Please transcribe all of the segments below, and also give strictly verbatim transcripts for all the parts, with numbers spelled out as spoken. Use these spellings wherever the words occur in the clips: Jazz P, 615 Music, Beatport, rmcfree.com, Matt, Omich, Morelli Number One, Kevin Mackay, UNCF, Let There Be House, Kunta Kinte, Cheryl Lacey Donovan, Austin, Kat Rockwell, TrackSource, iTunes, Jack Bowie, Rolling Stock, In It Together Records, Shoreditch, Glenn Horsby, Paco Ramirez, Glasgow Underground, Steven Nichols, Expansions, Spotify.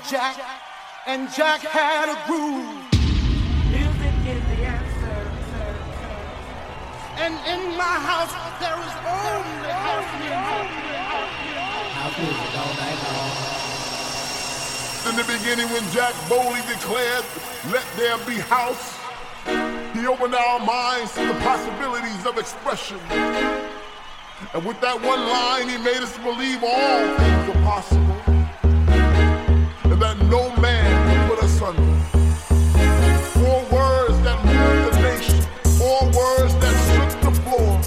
was Jack, and Jack had a groove. Music is the answer. And in my house, there is only house music all night long. In the beginning, when Jack Bowie declared, "Let there be house," he opened our minds to the possibilities of expression. And with that one line, he made us believe all things are possible, and that no man can put us under. Four words that moved the nation, four words that shook the floor,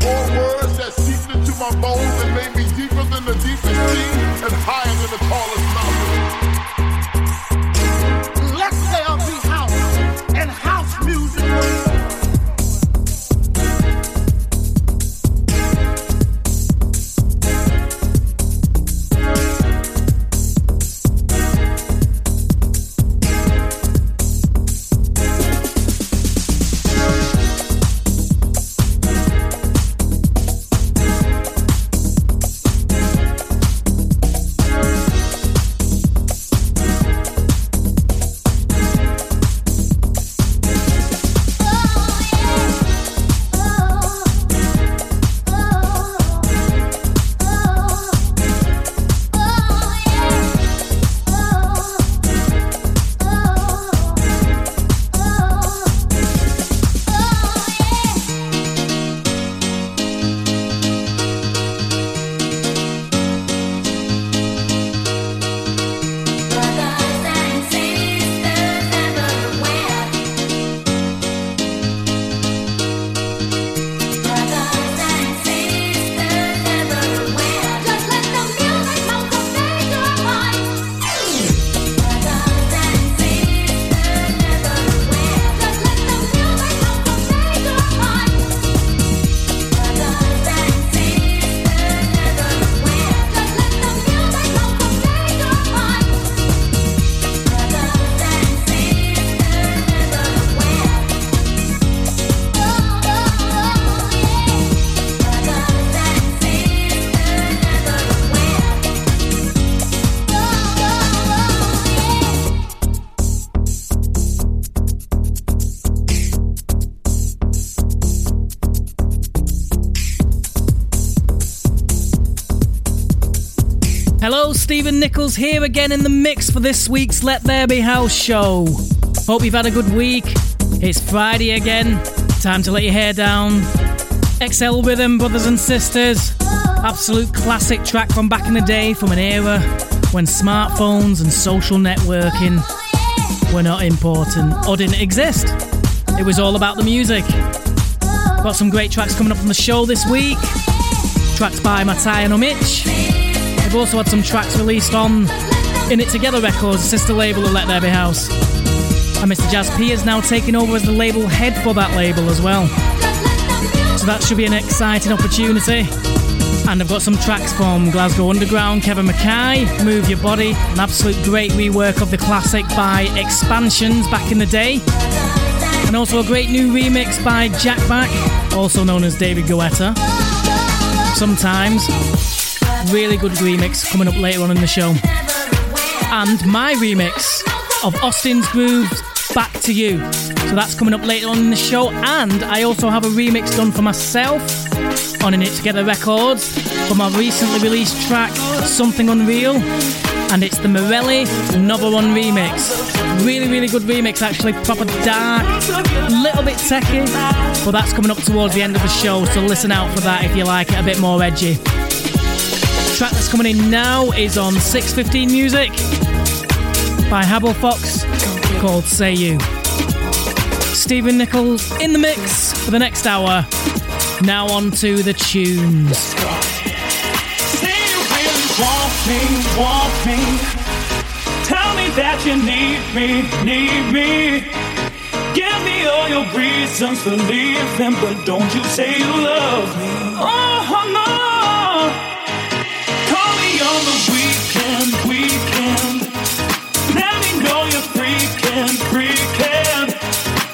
four words that seeped into my bones and made me deeper than the deepest sea and higher than the tallest mountain. Let there be house, and house music will be. Hello, Steven Nichols here again in the mix for this week's Let There Be House show. Hope you've had a good week. It's Friday again. Time to let your hair down. Excel Rhythm, brothers and sisters. Absolute classic track from back in the day, from an era when smartphones and social networking were not important or didn't exist. It was all about the music. Got some great tracks coming up on the show this week. Tracks by Matai and Omich. We've also had some tracks released on In It Together Records, sister label of Let There Be House. And Mister Jazz P is now taking over as the label head for that label as well. So that should be an exciting opportunity. And I've got some tracks from Glasgow Underground, Kevin Mackay, Move Your Body, an absolute great rework of the classic by Expansions back in the day. And also a great new remix by Jack Back, also known as David Guetta. Sometimes. Really good remix coming up later on in the show. And my remix of Austin's Grooves, Back to You. So that's coming up later on in the show. And I also have a remix done for myself on In It Together Records for my recently released track, Something Unreal. And it's the Morelli Number One remix. Really, really good remix, actually. Proper dark, little bit techie. But that's coming up towards the end of the show. So listen out for that if you like it a bit more edgy. The track that's coming in now is on six fifteen Music by Hubble Fox, called Say You. Steven Nichols in the mix for the next hour. Now on to the tunes. Say you really want me, want me. Tell me that you need me, need me. Give me all your reasons for leaving, but don't you say you love me. Oh, no. On the weekend, weekend, let me know you're freaking, freaking,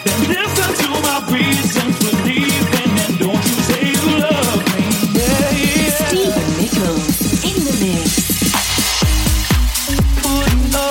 then listen to my reasons for leaving, and don't you say you love me, yeah, yeah. Steven Nichols in the mix. Putting up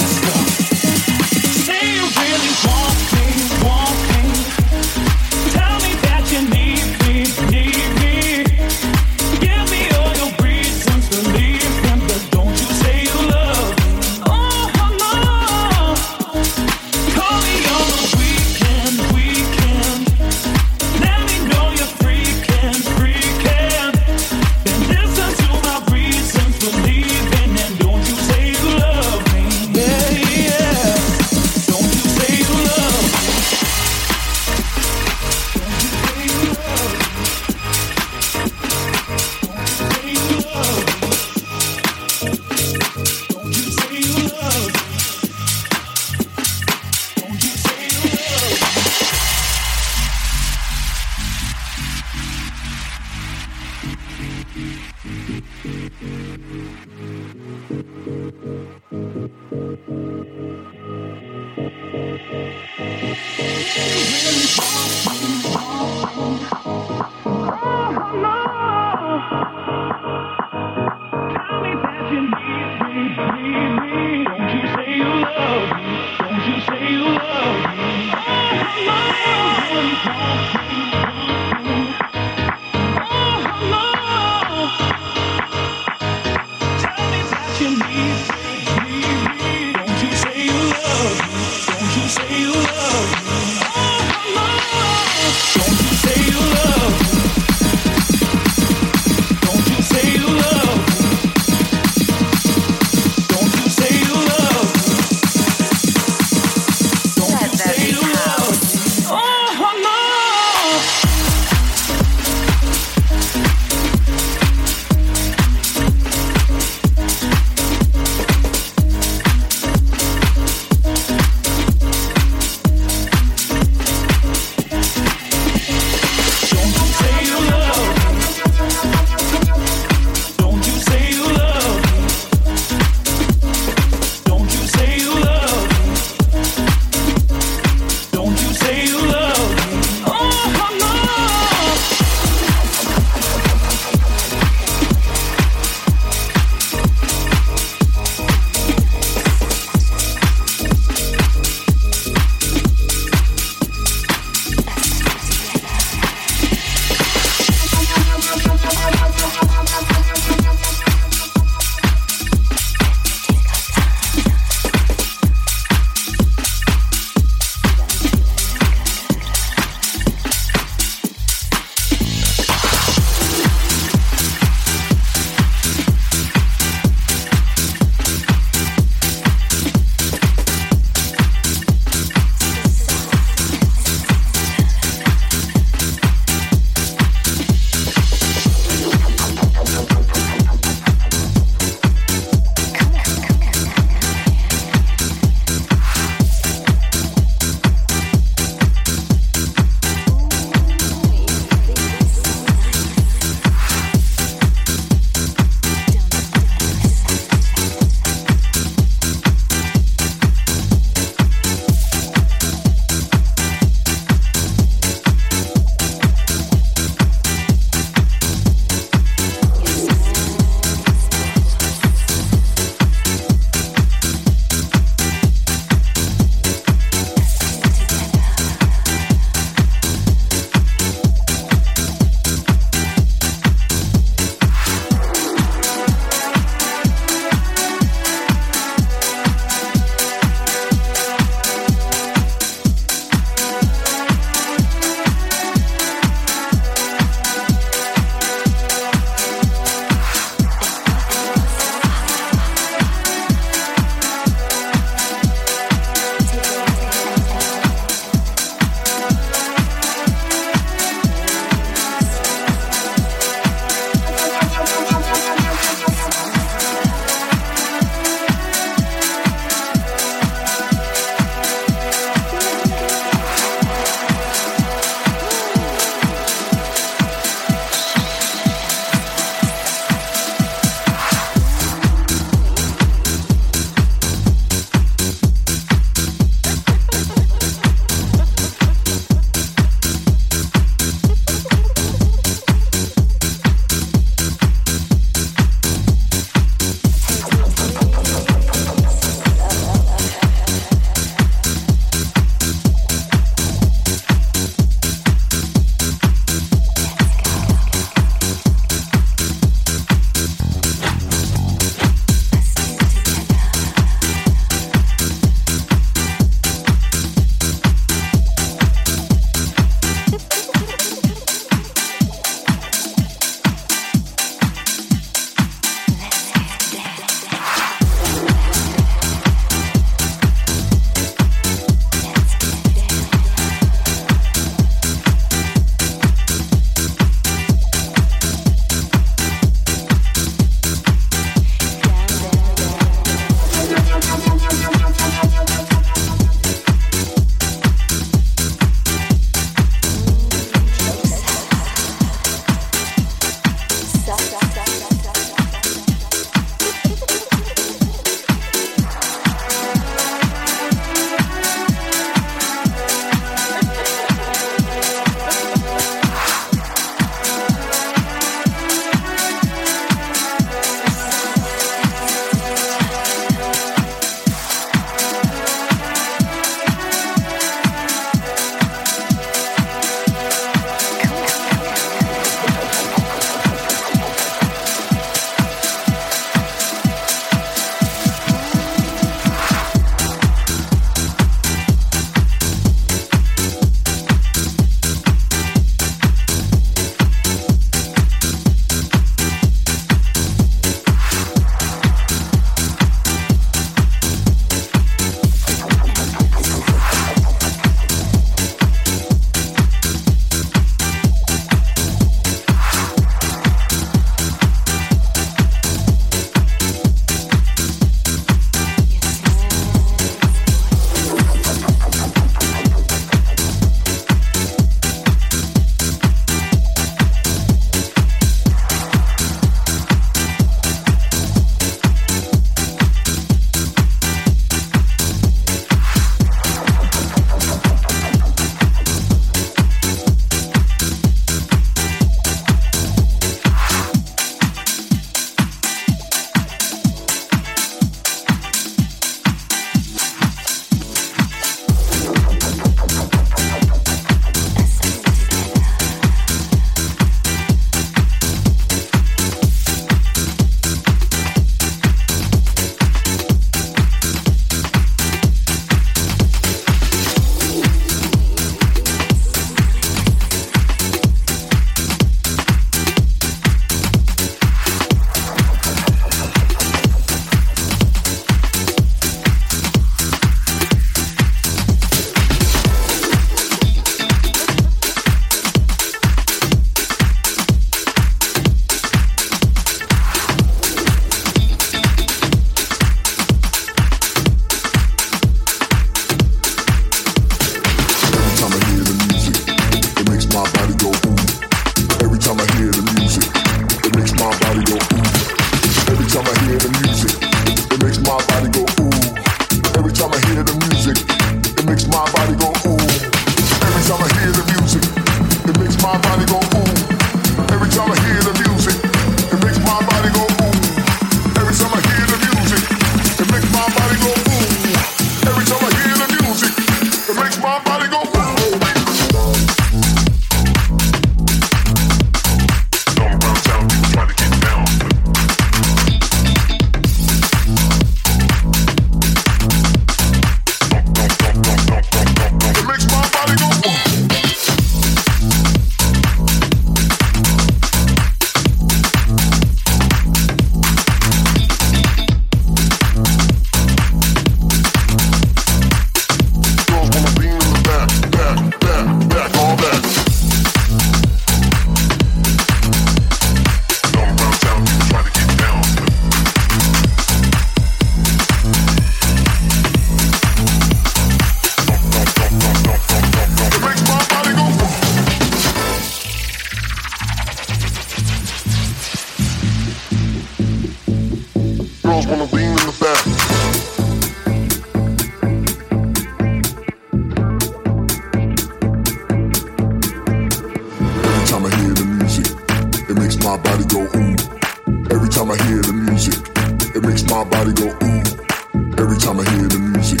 my body go ooh. Every time I hear the music,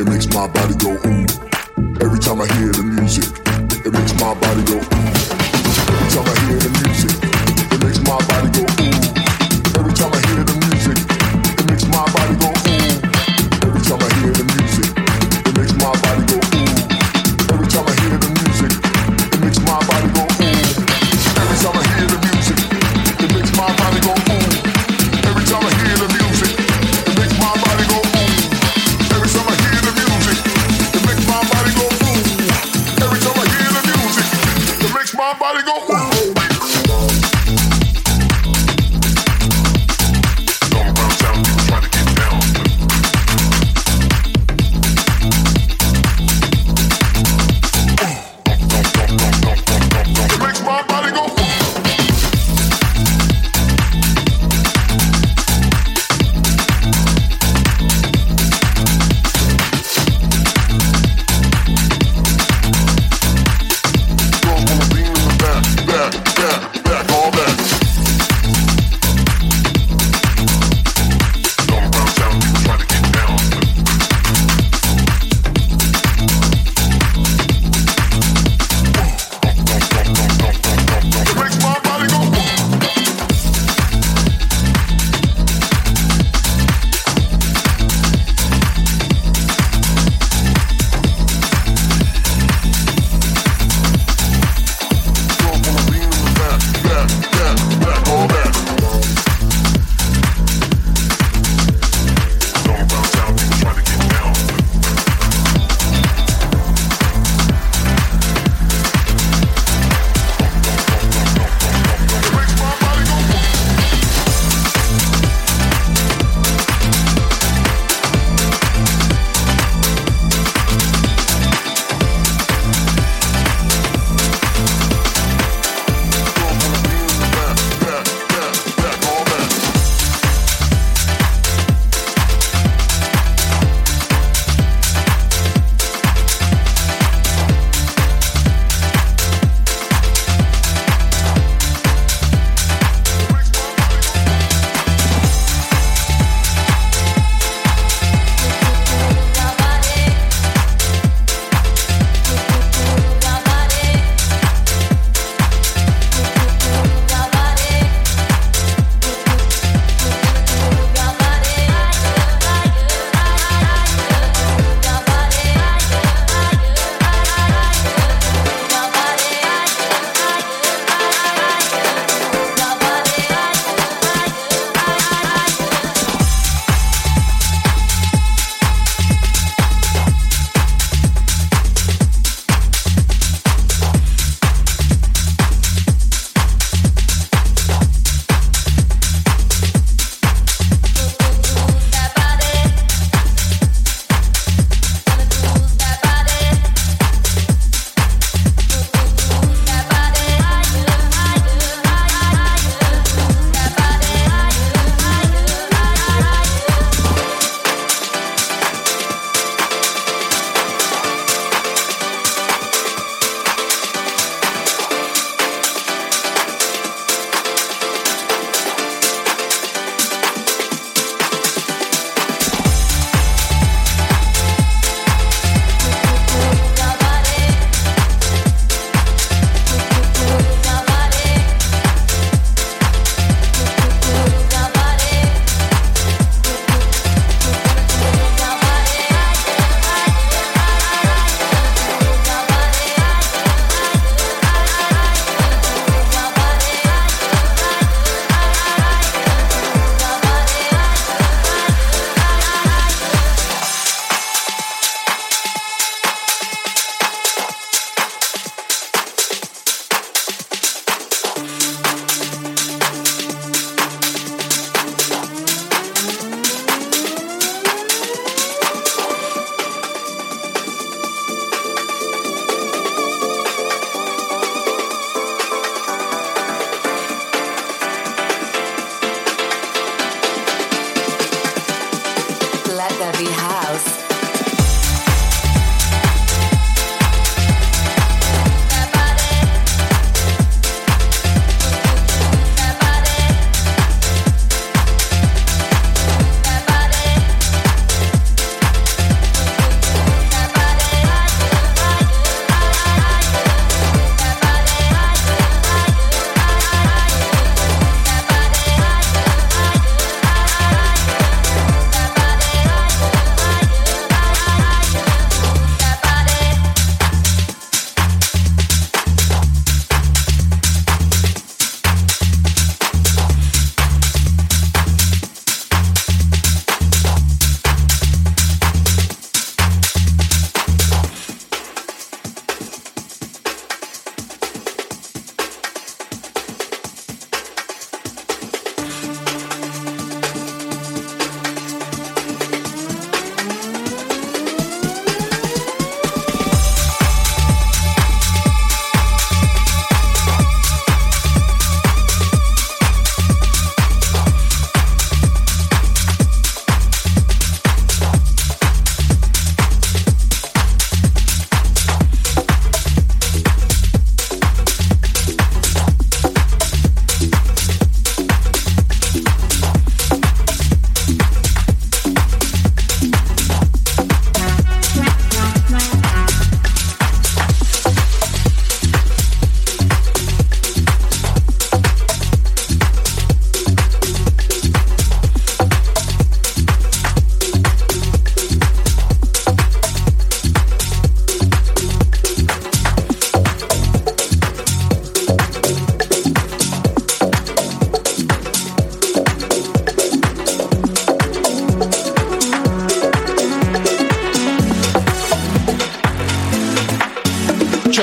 it makes my body go ooh. Every time I hear the music, it makes my body go ooh. Every time I hear the music, it makes my body go ooh. Every time I hear the music, it makes my body go ooh. Every time I hear the music, it makes my body go ooh. Every time I hear the music, it makes my body go ooh. Every time I hear the music, it makes my body go ooh. My body go, whoa.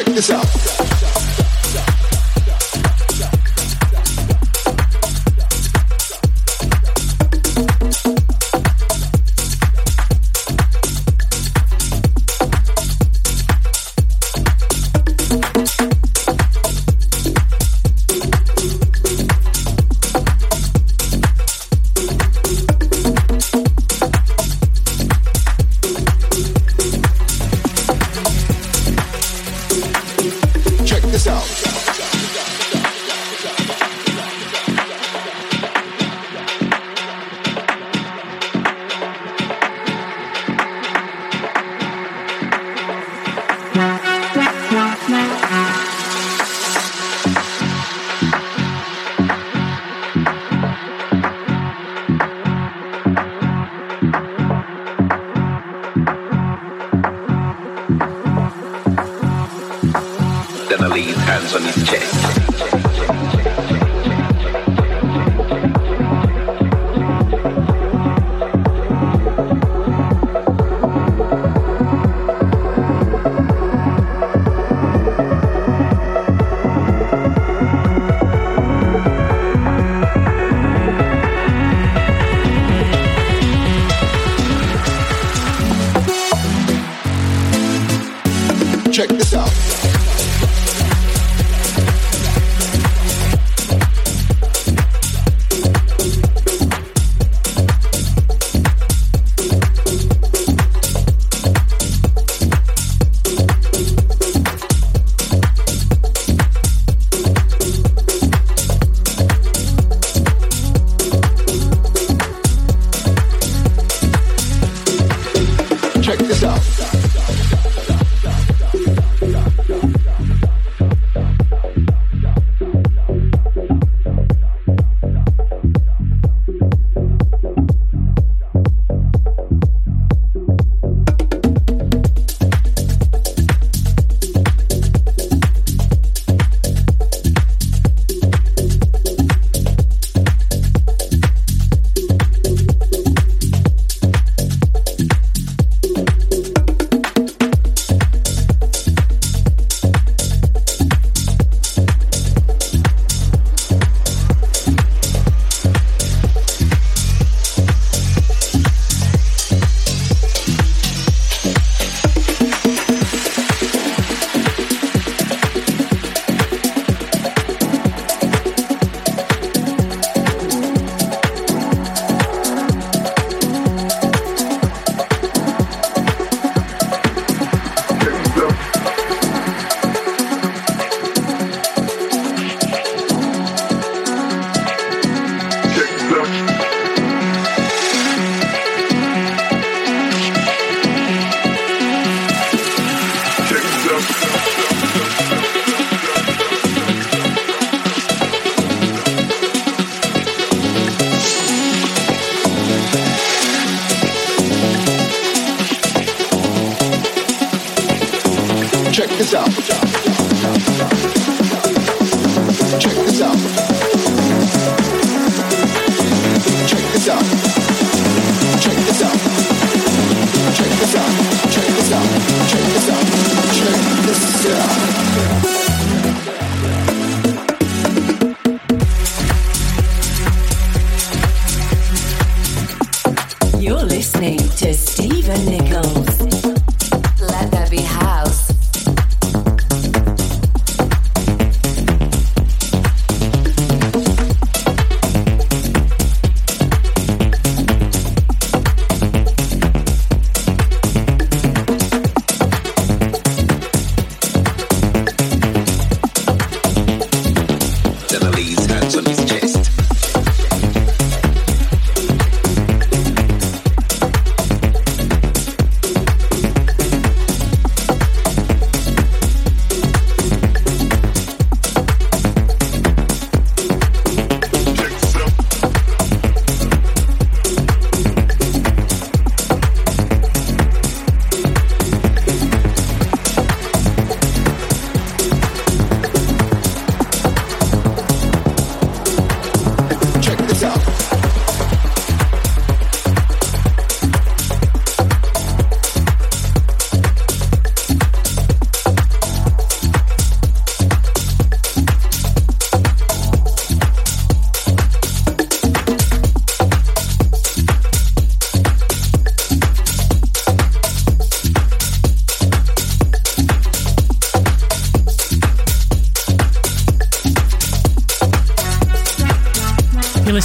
check this out.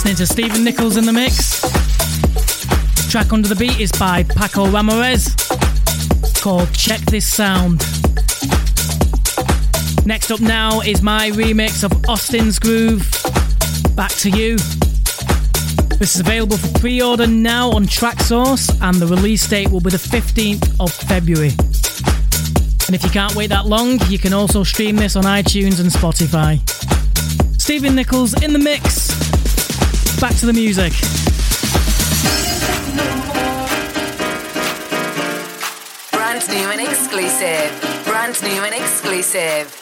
listening to Steven Nichols in the mix. The track under the beat is by Paco Ramirez, called Check This Sound. Next up now is my remix of Austin's Groove, Back to You. This is available for pre-order now on TrackSource, and the release date will be the fifteenth of February. And if you can't wait that long, you can also stream this on iTunes and Spotify. Steven Nichols in the mix. Back to the music. Brand new and exclusive. Brand new and exclusive.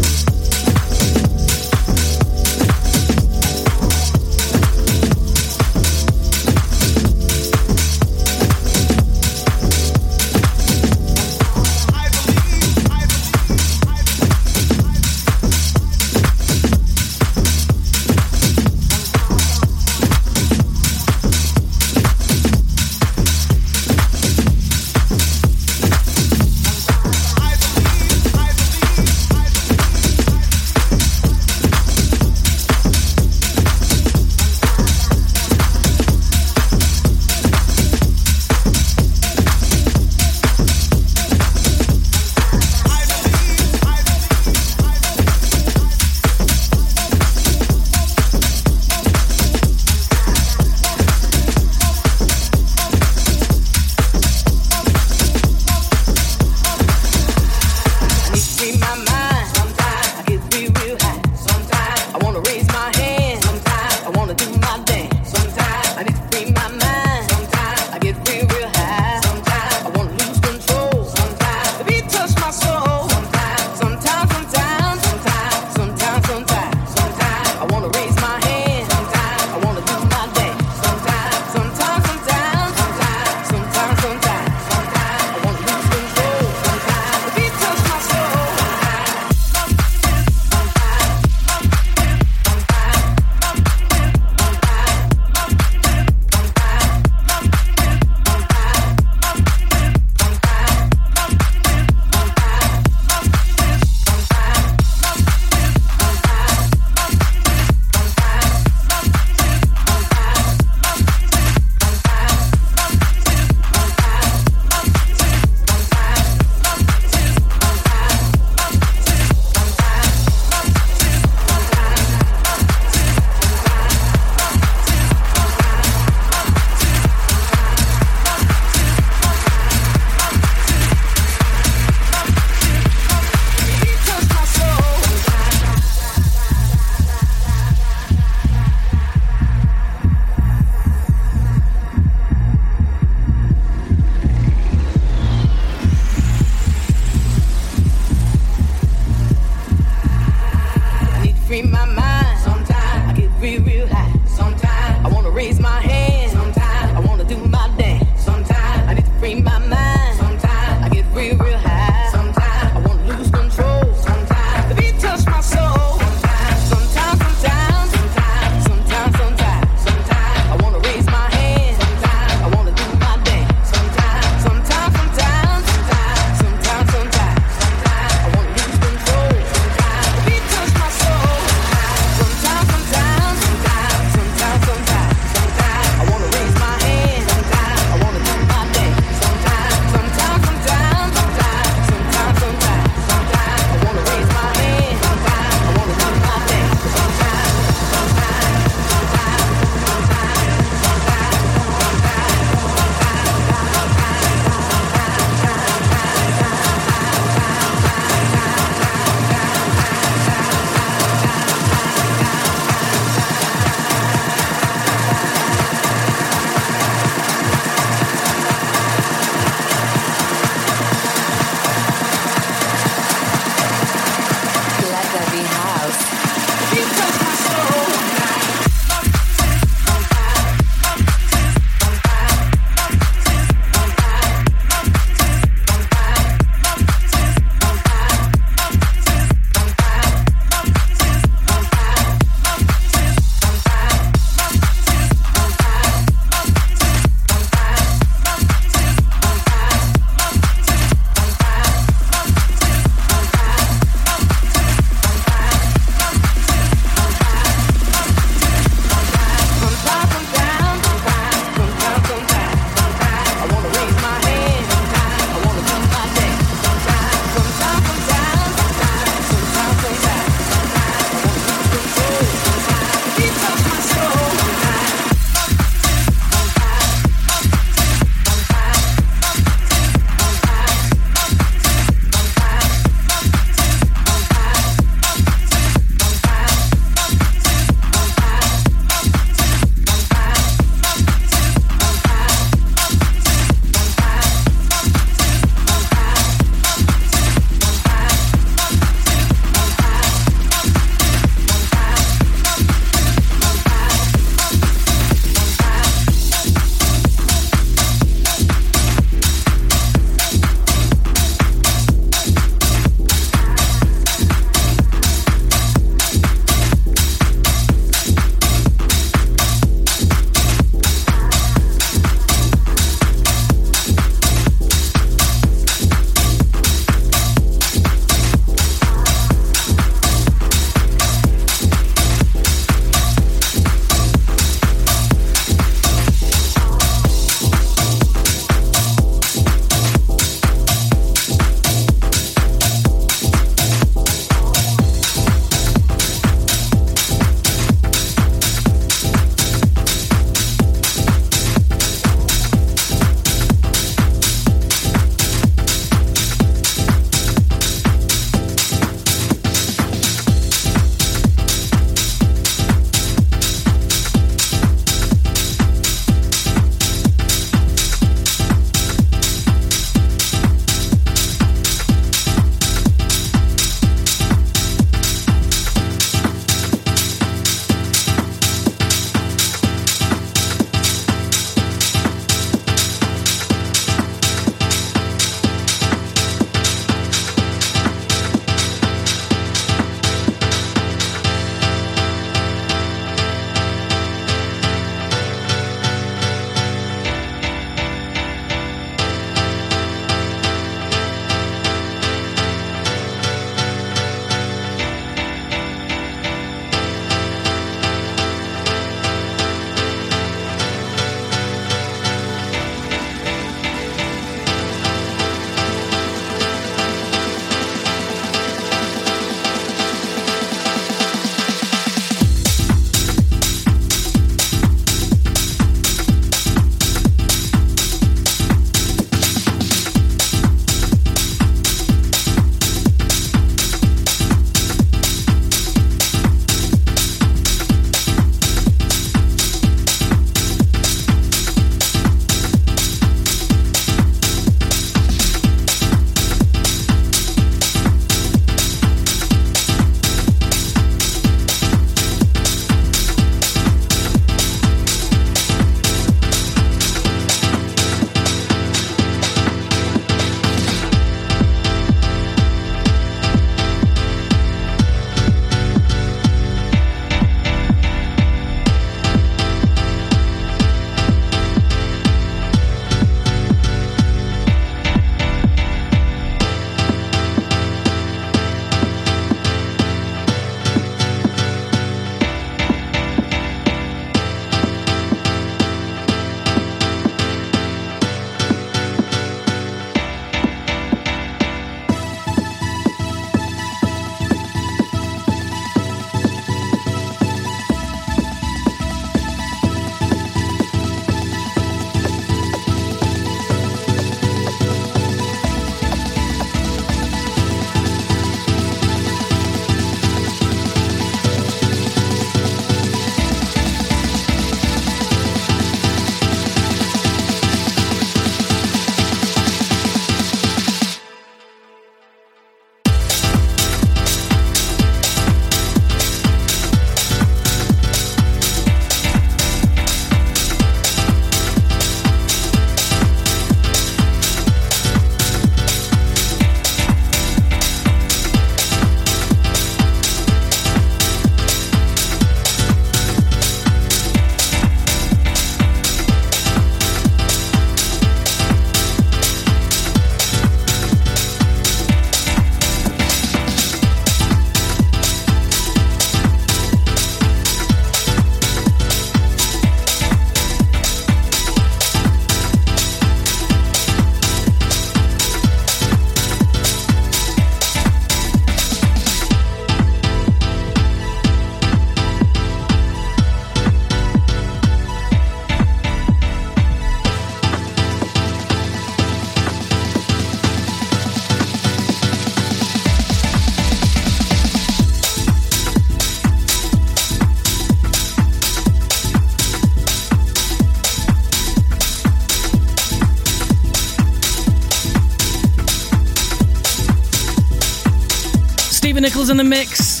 Nichols in the mix.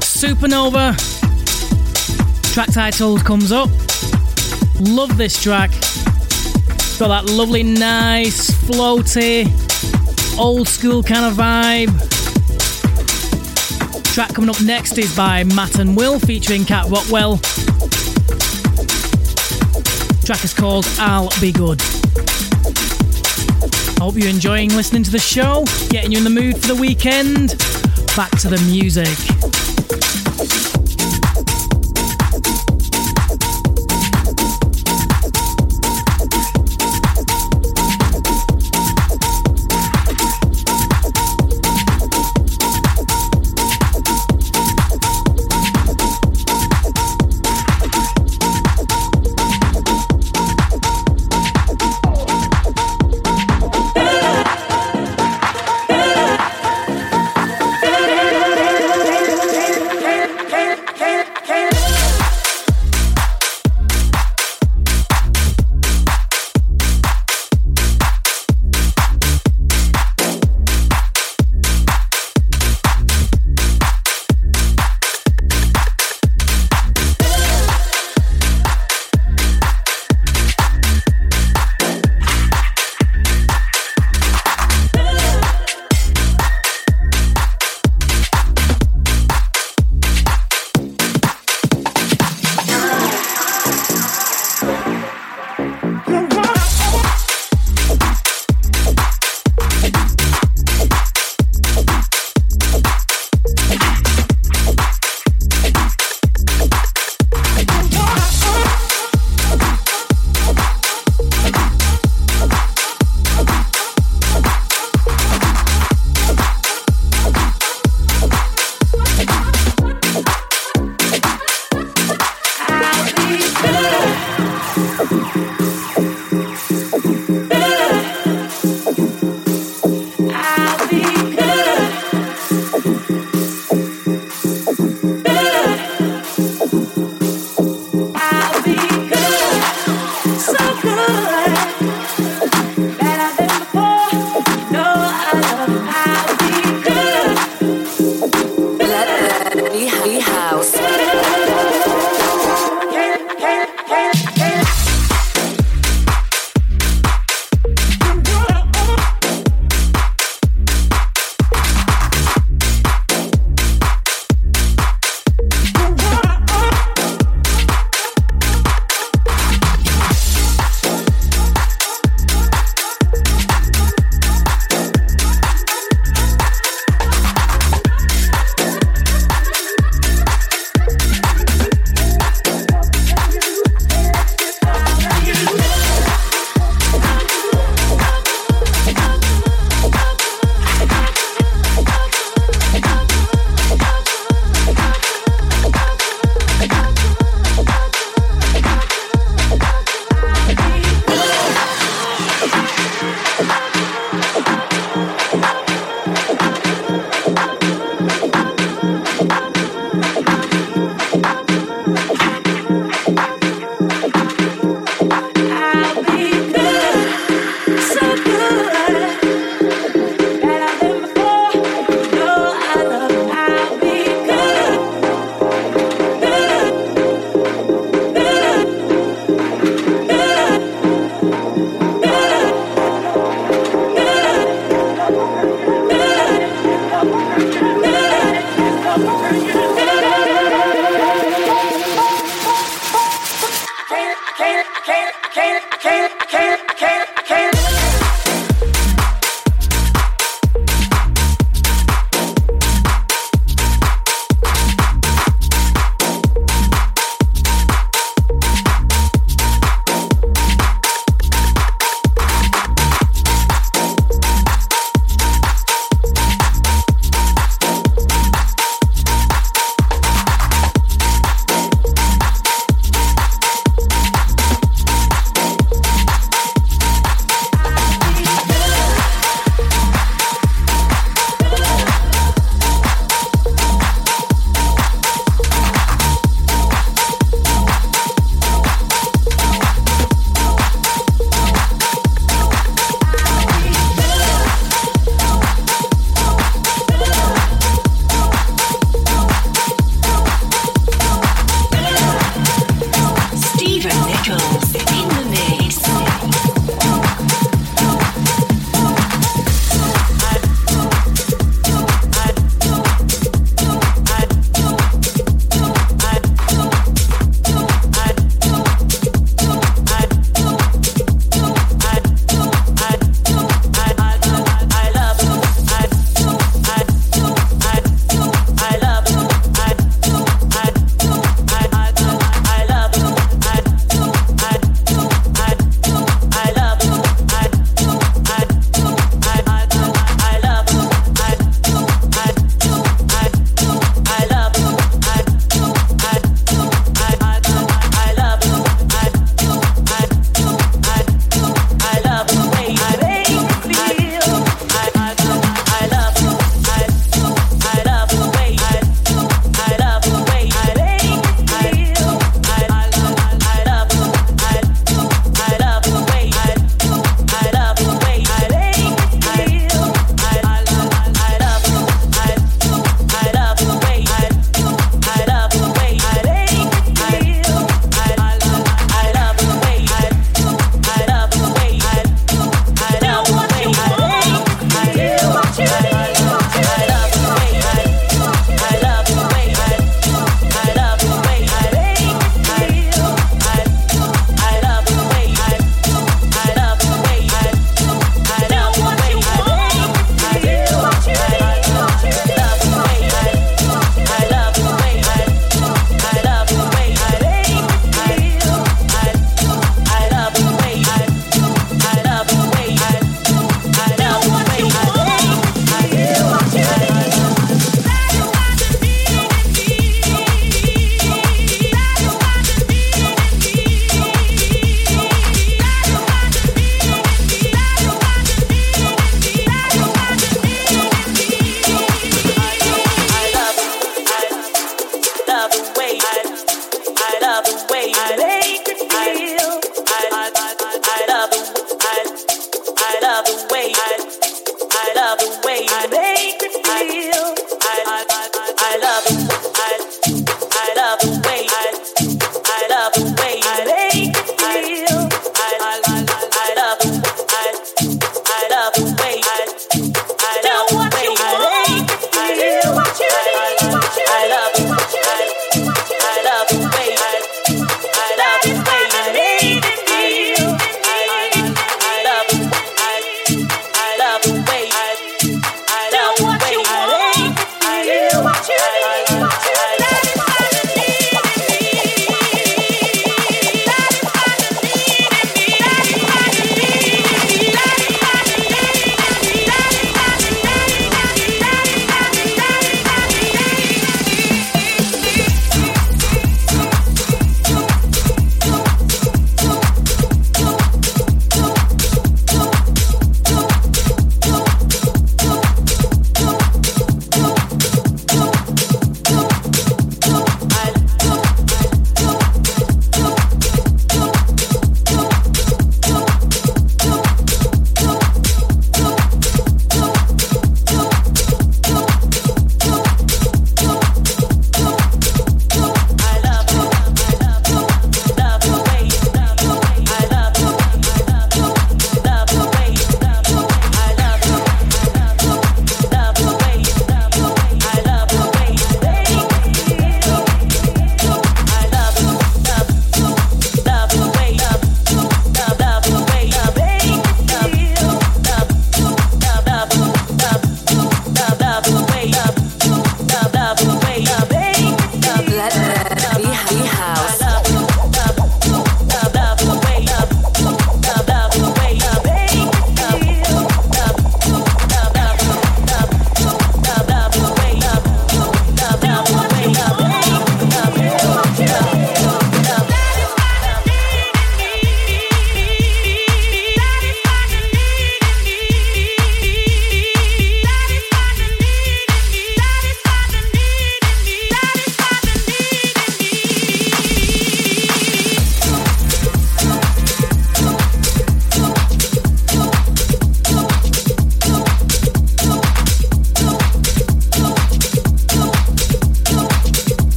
Supernova. Track title comes up. Love this track. Got that lovely, nice, floaty, old school kind of vibe. Track coming up next is by Matt and Will featuring Kat Rockwell. Track is called I'll Be Good. I hope you're enjoying listening to the show, getting you in the mood for the weekend. Back to the music. House.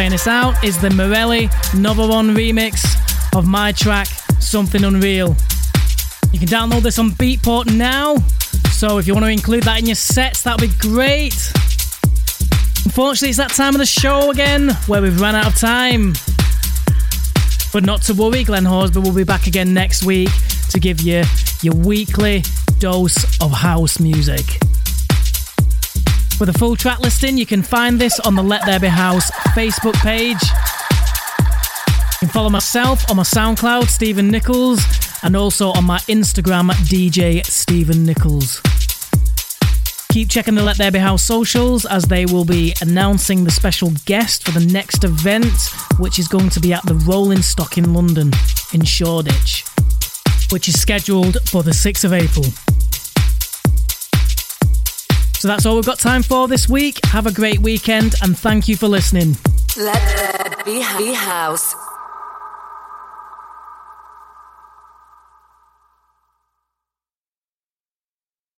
playing us out is the Morelli Number One remix of my track, Something Unreal. You can download this on Beatport now, so if you want to include that in your sets, that would be great. Unfortunately, it's that time of the show again where we've run out of time. But not to worry, Glenn Horsby will be back again next week to give you your weekly dose of house music. With a full track listing, you can find this on the Let There Be House Facebook page. You can follow myself on my SoundCloud, Steven Nichols, and also on my Instagram, D J Steven Nichols. Keep checking the Let There Be House socials as they will be announcing the special guest for the next event, which is going to be at the Rolling Stock in London, in Shoreditch, which is scheduled for the sixth of April. So that's all we've got time for this week. Have a great weekend and thank you for listening. Let there be house.